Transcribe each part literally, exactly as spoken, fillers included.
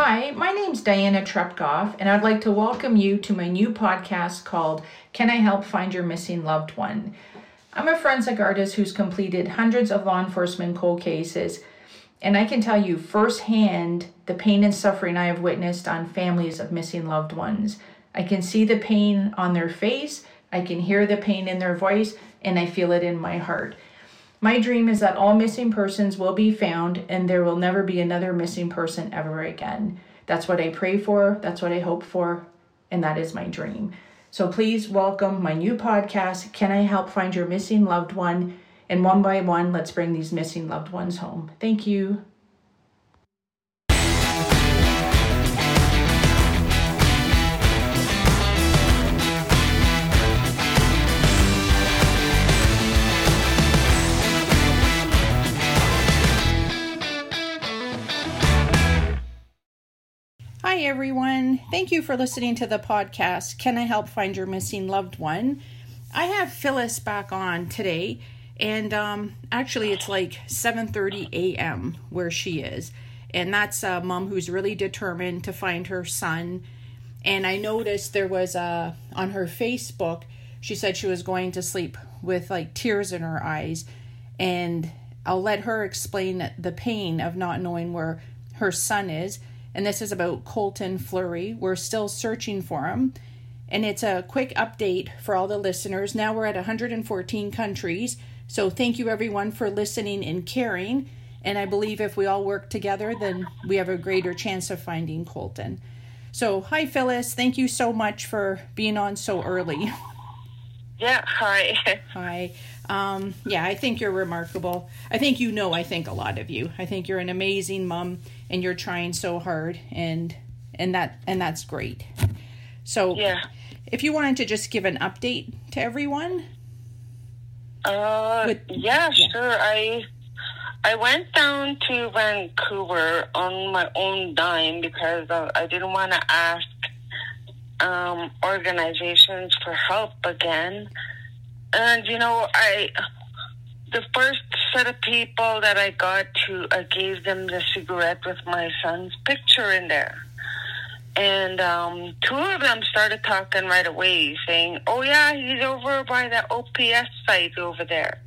Hi, my name's Diana Trepkov, and I'd like to welcome you to my new podcast called Can I Help Find Your Missing Loved One? I'm a forensic artist who's completed hundreds of law enforcement cold cases, and I can tell you firsthand the pain and suffering I have witnessed on families of missing loved ones. I can see the pain on their face, I can hear the pain in their voice, and I feel it in my heart. My dream is that all missing persons will be found and there will never be another missing person ever again. That's what I pray for, that's what I hope for, and that is my dream. So please welcome my new podcast, Can I Help Find Your Missing Loved One? And one by one, let's bring these missing loved ones home. Thank you. Hi everyone, thank you for listening to the podcast, Can I Help Find Your Missing Loved One? I have Phyllis back on today, and um, actually it's like seven thirty a.m. where she is, and that's a mom who's really determined to find her son. And I noticed there was a, on her Facebook, she said she was going to sleep with like tears in her eyes, and I'll let her explain the pain of not knowing where her son is. And this is about Colten Fleury. We're still searching for him. And it's a quick update for all the listeners. Now we're at one hundred fourteen countries. So thank you everyone for listening and caring. And I believe if we all work together, then we have a greater chance of finding Colten. So hi Phyllis, thank you so much for being on so early. Yeah, hi. Hi. Um, yeah, I think you're remarkable. I think you know, I think a lot of you. I think you're an amazing mom, and you're trying so hard, and and that and that's great. So, yeah. If you wanted to just give an update to everyone. Uh, with, yeah, yeah, sure. I I went down to Vancouver on my own dime because I didn't want to ask um, organizations for help again. And, you know, I, the first set of people that I got to, I gave them the cigarette with my son's picture in there. And um, two of them started talking right away, saying, oh, yeah, he's over by the O P S site over there.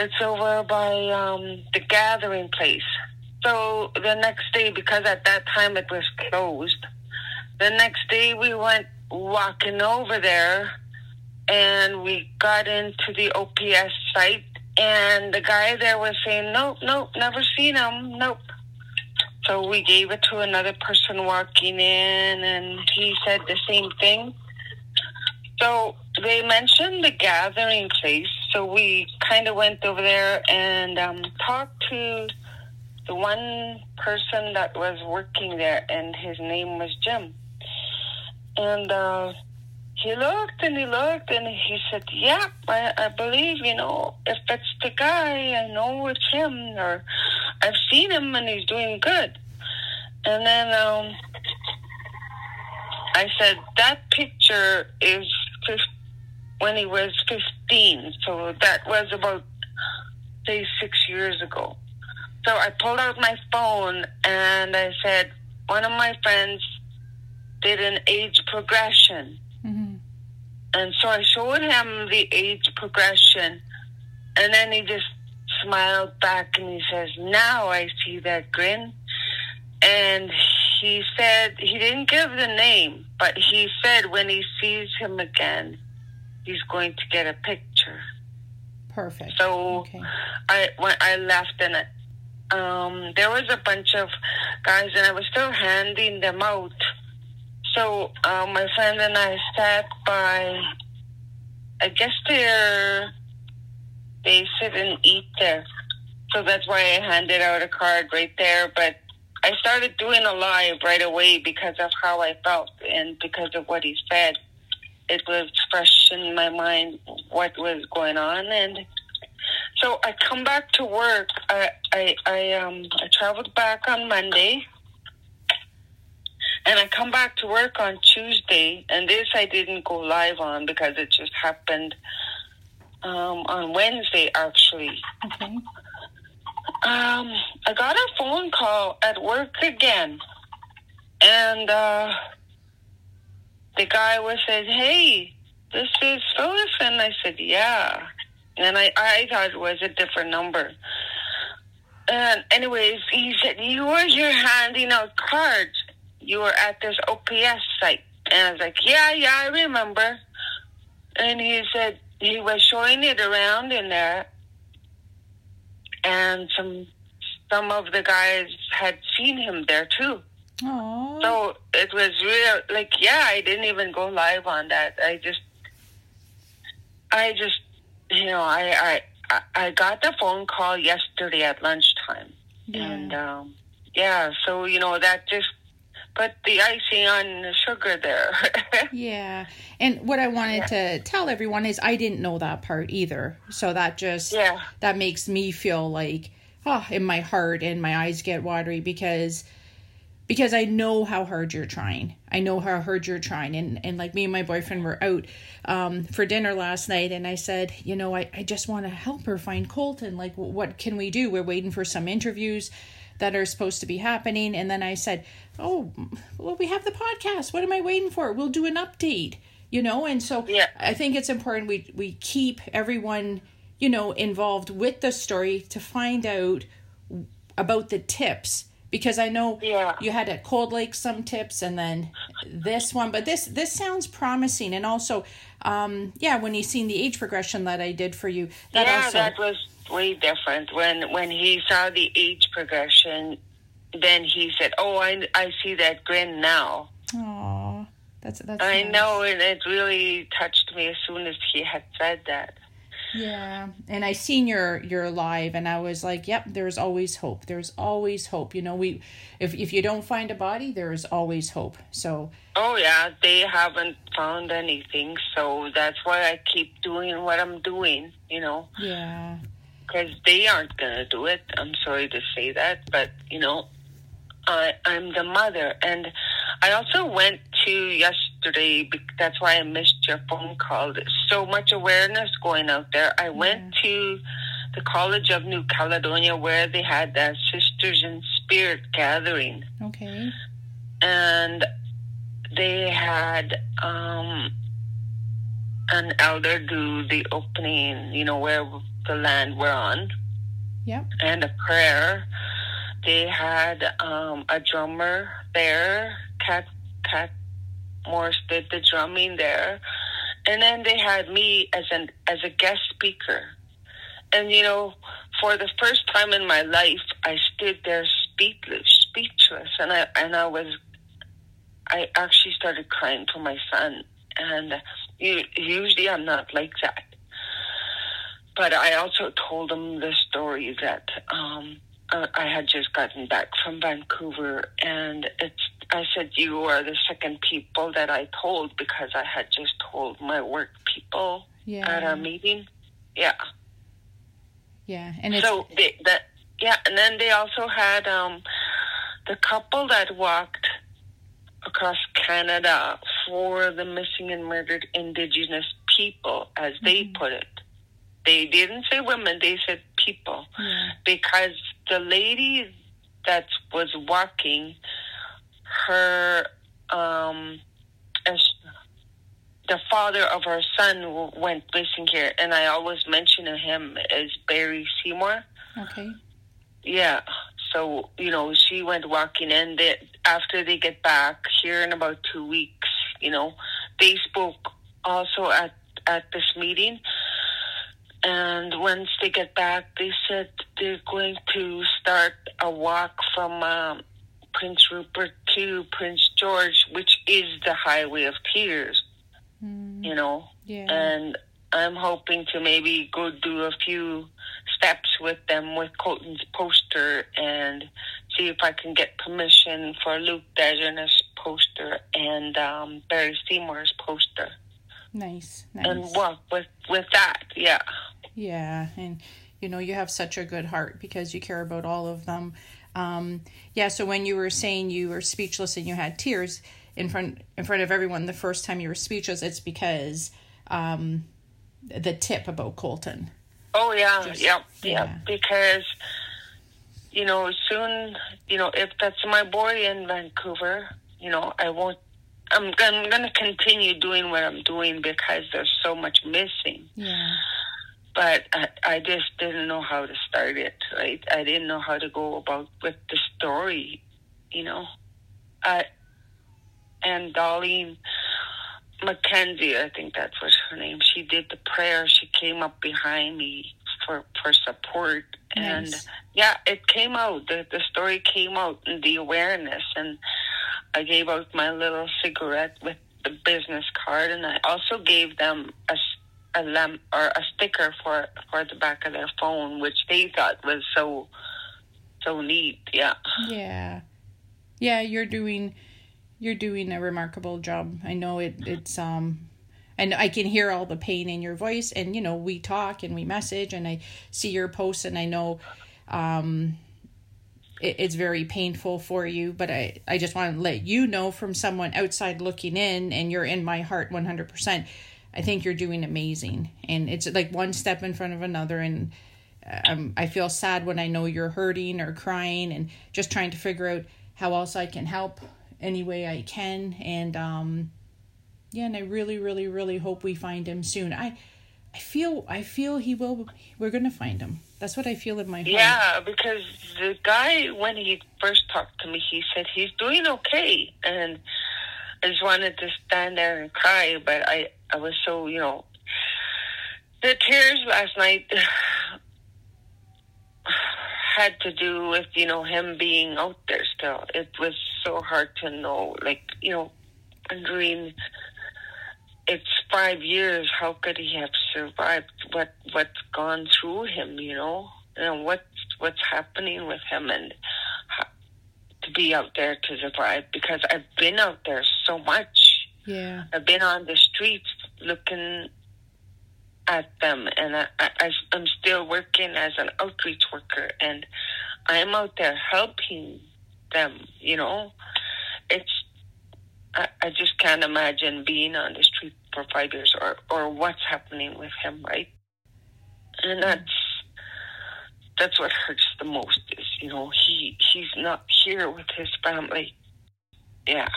It's over by um, the gathering place. So the next day, because at that time it was closed, the next day we went walking over there. And we got into the O P S site, and the guy there was saying, nope, nope, never seen him, nope. So we gave it to another person walking in, and he said the same thing. So they mentioned the gathering place, so we kind of went over there and um, talked to the one person that was working there, and his name was Jim. And, uh... He looked and he looked and he said, yeah, I, I believe, you know, if it's the guy, I know it's him, or I've seen him and he's doing good. And then um, I said, that picture is when he was fifteen. So that was about, say, six years ago. So I pulled out my phone and I said, one of my friends did an age progression. Mm-hmm. And so I showed him the age progression, and then he just smiled back and he says, now I see that grin. And he said, he didn't give the name, but he said when he sees him again, he's going to get a picture. Perfect. So okay. I, when I left and I, um, there was a bunch of guys and I was still handing them out. So uh, my friend and I sat by, I guess they're, they sit and eat there. So that's why I handed out a card right there. But I started doing a live right away because of how I felt and because of what he said. It was fresh in my mind what was going on. And so I come back to work. I, I, I, um, I traveled back on Monday. And I come back to work on Tuesday, and this I didn't go live on because it just happened um, on Wednesday, actually. Okay. Um, I got a phone call at work again, and uh, the guy was said, "Hey, this is Phyllis," and I said, "Yeah," and I, I thought it was a different number. And anyways, he said, "You were here handing out cards. You were at this O P S site," and I was like, "Yeah, yeah, I remember." And he said he was showing it around in there, and some some of the guys had seen him there too. Aww. So it was real. Like, yeah, I didn't even go live on that. I just, I just, you know, I I I got the phone call yesterday at lunchtime, yeah. and um, yeah, so you know that just. But the icing on the sugar there. Yeah. And what I wanted yeah. to tell everyone is I didn't know that part either. So that just, yeah. that makes me feel like, oh, in my heart and my eyes get watery because because I know how hard you're trying. I know how hard you're trying. And, and like me and my boyfriend were out um, for dinner last night, and I said, you know, I, I just want to help her find Colten. Like, what can we do? We're waiting for some interviews that are supposed to be happening. And then I said, oh, well, we have the podcast. What am I waiting for? We'll do an update, you know? And so yeah. I think it's important we we keep everyone, you know, involved with the story to find out about the tips. Because I know yeah. you had at Cold Lake some tips and then this one. But this this sounds promising. And also, um, yeah, when you seen the age progression that I did for you. That yeah, also, that was way different. When when he saw the age progression, then he said, oh, I, I see that grin now. Aww. That's, that's I nice. know, and it really touched me as soon as he had said that. Yeah, and I seen your your live, and I was like, "Yep, there's always hope. There's always hope." You know, we if if you don't find a body, there is always hope. So. Oh yeah, they haven't found anything, so that's why I keep doing what I'm doing. You know. Yeah. Because they aren't gonna do it. I'm sorry to say that, but you know, I I'm the mother, and I also went to yesterday. Today, that's why I missed your phone call. There's so much awareness going out there. I yeah. went to the College of New Caledonia where they had that Sisters in Spirit gathering. Okay. And they had um, an elder do the opening, you know, where the land we're on. Yep. And a prayer. They had um, a drummer there, cat cat. Morris did the drumming there, and then they had me as an as a guest speaker. And you know, for the first time in my life, I stood there speechless, speechless, and I and I was, I actually started crying for my son. And you, usually I'm not like that, but I also told him the story that um, I had just gotten back from Vancouver, and it's. I said, you are the second people that I told because I had just told my work people yeah. at a meeting. Yeah. Yeah. And it's... So, they, that, yeah. And then they also had um, the couple that walked across Canada for the missing and murdered Indigenous people, as mm-hmm. they put it. They didn't say women, they said people. Mm-hmm. Because the lady that was walking... Her, um, the father of her son went missing here, and I always mention him as Barry Seymour. Okay. Yeah. So you know, she went walking, and they, after they get back here in about two weeks, you know, they spoke also at at this meeting. And once they get back, they said they're going to start a walk from. Um, Prince Rupert to Prince George, which is the Highway of Tears, mm. you know. Yeah. And I'm hoping to maybe go do a few steps with them with Colten's poster and see if I can get permission for Luke Dejanus' poster and um, Barry Seymour's poster. Nice, nice. And walk with, with that, yeah. Yeah, and you know, you have such a good heart because you care about all of them. Um, yeah, so when you were saying you were speechless and you had tears in front in front of everyone the first time you were speechless, it's because um, the tip about Colten. Oh, yeah, Just, yep, yeah, yeah. Because, you know, soon, you know, if that's my boy in Vancouver, you know, I won't, I'm, I'm going to continue doing what I'm doing because there's so much missing. Yeah. But I, I just didn't know how to start it, right? I didn't know how to go about with the story, you know. I, and Darlene McKenzie, I think that was her name, she did the prayer. She came up behind me for, for support. Nice. And, yeah, it came out. The, the story came out in the awareness. And I gave out my little cigarette with the business card, and I also gave them a a lamp or a sticker for for the back of their phone, which they thought was so so neat. Yeah. Yeah. Yeah, you're doing you're doing a remarkable job. I know it it's um and I can hear all the pain in your voice, and you know, we talk and we message and I see your posts, and I know um it, it's very painful for you, but I, I just want to let you know from someone outside looking in, and you're in my heart one hundred percent. I think you're doing amazing, and it's like one step in front of another, and um, I feel sad when I know you're hurting or crying and just trying to figure out how else I can help any way I can. And um, yeah, and I really, really, really hope we find him soon. I I feel I feel he will. We're going to find him. That's what I feel in my heart. Yeah, because the guy, when he first talked to me, he said he's doing okay, and I just wanted to stand there and cry, but I, I was so, you know, the tears last night had to do with, you know, him being out there still. It was so hard to know, like, you know, Andreen, it's five years, how could he have survived what, what's gone through him, you know, and what's, what's happening with him, and how, to be out there to survive, because I've been out there so much. Yeah, I've been on the streets looking at them, and I, I, I'm still working as an outreach worker, and I'm out there helping them, you know. It's I, I just can't imagine being on the street for five years or, or what's happening with him, right? And that's that's what hurts the most is, you know, he he's not here with his family. Yeah.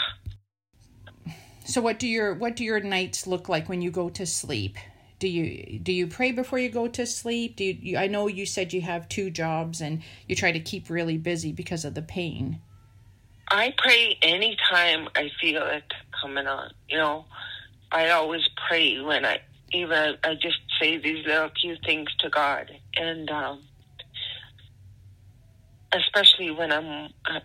So what do your what do your nights look like when you go to sleep? Do you do you pray before you go to sleep? Do you, you I know you said you have two jobs and you try to keep really busy because of the pain. I pray anytime I feel it coming on. You know, I always pray when I even I just say these little few things to God, and um especially when I'm uh,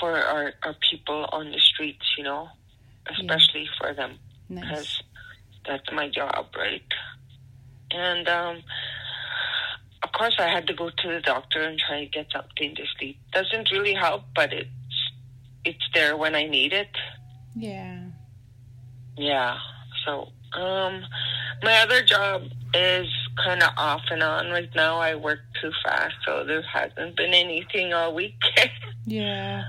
for our, our people on the streets, you know, especially yeah. for them. Nice. Because that's my job, right? And, um, of course, I had to go to the doctor and try to get something to sleep. Doesn't really help, but it's, it's there when I need it. Yeah. Yeah. So, um, my other job is kind of off and on right now. I work too fast, so there hasn't been anything all week. Yeah.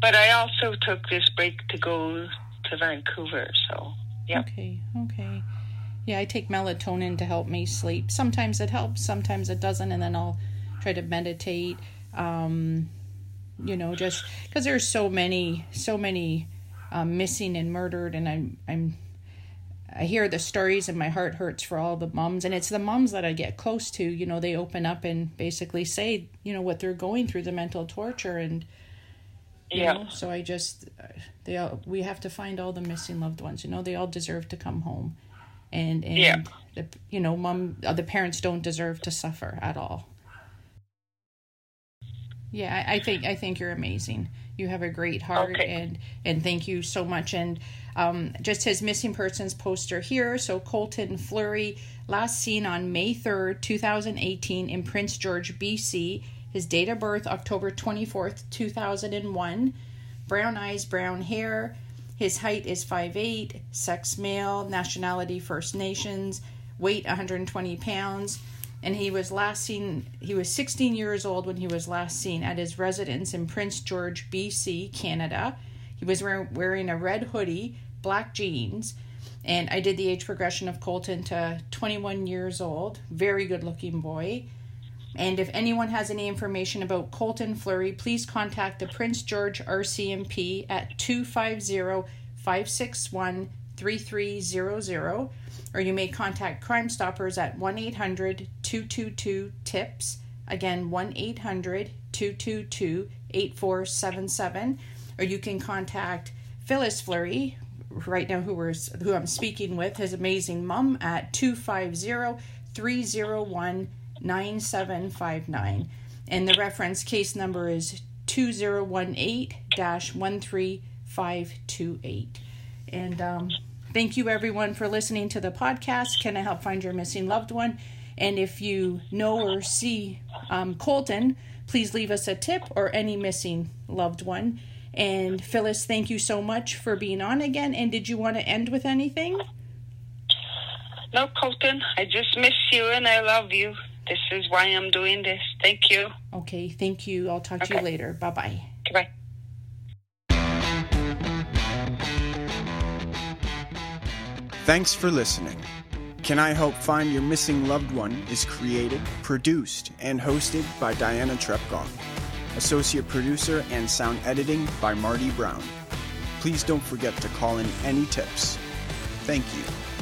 But I also took this break to go to Vancouver, so, yeah. Okay, okay. Yeah, I take melatonin to help me sleep. Sometimes it helps, sometimes it doesn't, and then I'll try to meditate, um, you know, just because there's so many, so many um, missing and murdered, and I'm, I'm, I hear the stories and my heart hurts for all the moms, and it's the moms that I get close to, you know, they open up and basically say, you know, what they're going through, the mental torture, and, you yeah. know, so I just, they all, we have to find all the missing loved ones, you know, they all deserve to come home, and, and yeah. the, you know, mom, the parents don't deserve to suffer at all. Yeah, I, I think, I think you're amazing. You have a great heart, okay. and, and thank you so much. And um, just his missing persons poster here. So Colten Fleury, last seen on May third, two thousand eighteen in Prince George, B C His date of birth, October twenty-fourth, two thousand one. Brown eyes, brown hair. His height is five eight. Sex male. Nationality First Nations. Weight one hundred twenty pounds. And he was last seen, he was sixteen years old when he was last seen at his residence in Prince George, B C, Canada. He was wearing a red hoodie, black jeans, and I did the age progression of Colten to twenty-one years old. Very good looking boy. And if anyone has any information about Colten Fleury, please contact the Prince George R C M P at two five zero, five six one, three three zero zero, or you may contact Crime Stoppers at one eight hundred, two two two, TIPS, again one eight hundred, two two two, eight four seven seven, or you can contact Phyllis Fleury, right now who, we're, who I'm speaking with, his amazing mum, at two five zero, three zero one, nine seven five nine, and the reference case number is two zero one eight, one three five two eight. And um, thank you everyone for listening to the podcast, Can I Help Find Your Missing Loved One? And if you know or see um, Colten, please leave us a tip or any missing loved one. And Phyllis, thank you so much for being on again. And did you want to end with anything? No, Colten, I just miss you and I love you. This is why I'm doing this. Thank you. Okay, thank you. I'll talk okay. to you later. Bye-bye. Goodbye. Thanks for listening. Can I Help Find Your Missing Loved One is created, produced, and hosted by Diana Trepkov. Associate producer and sound editing by Marty Brown. Please don't forget to call in any tips. Thank you.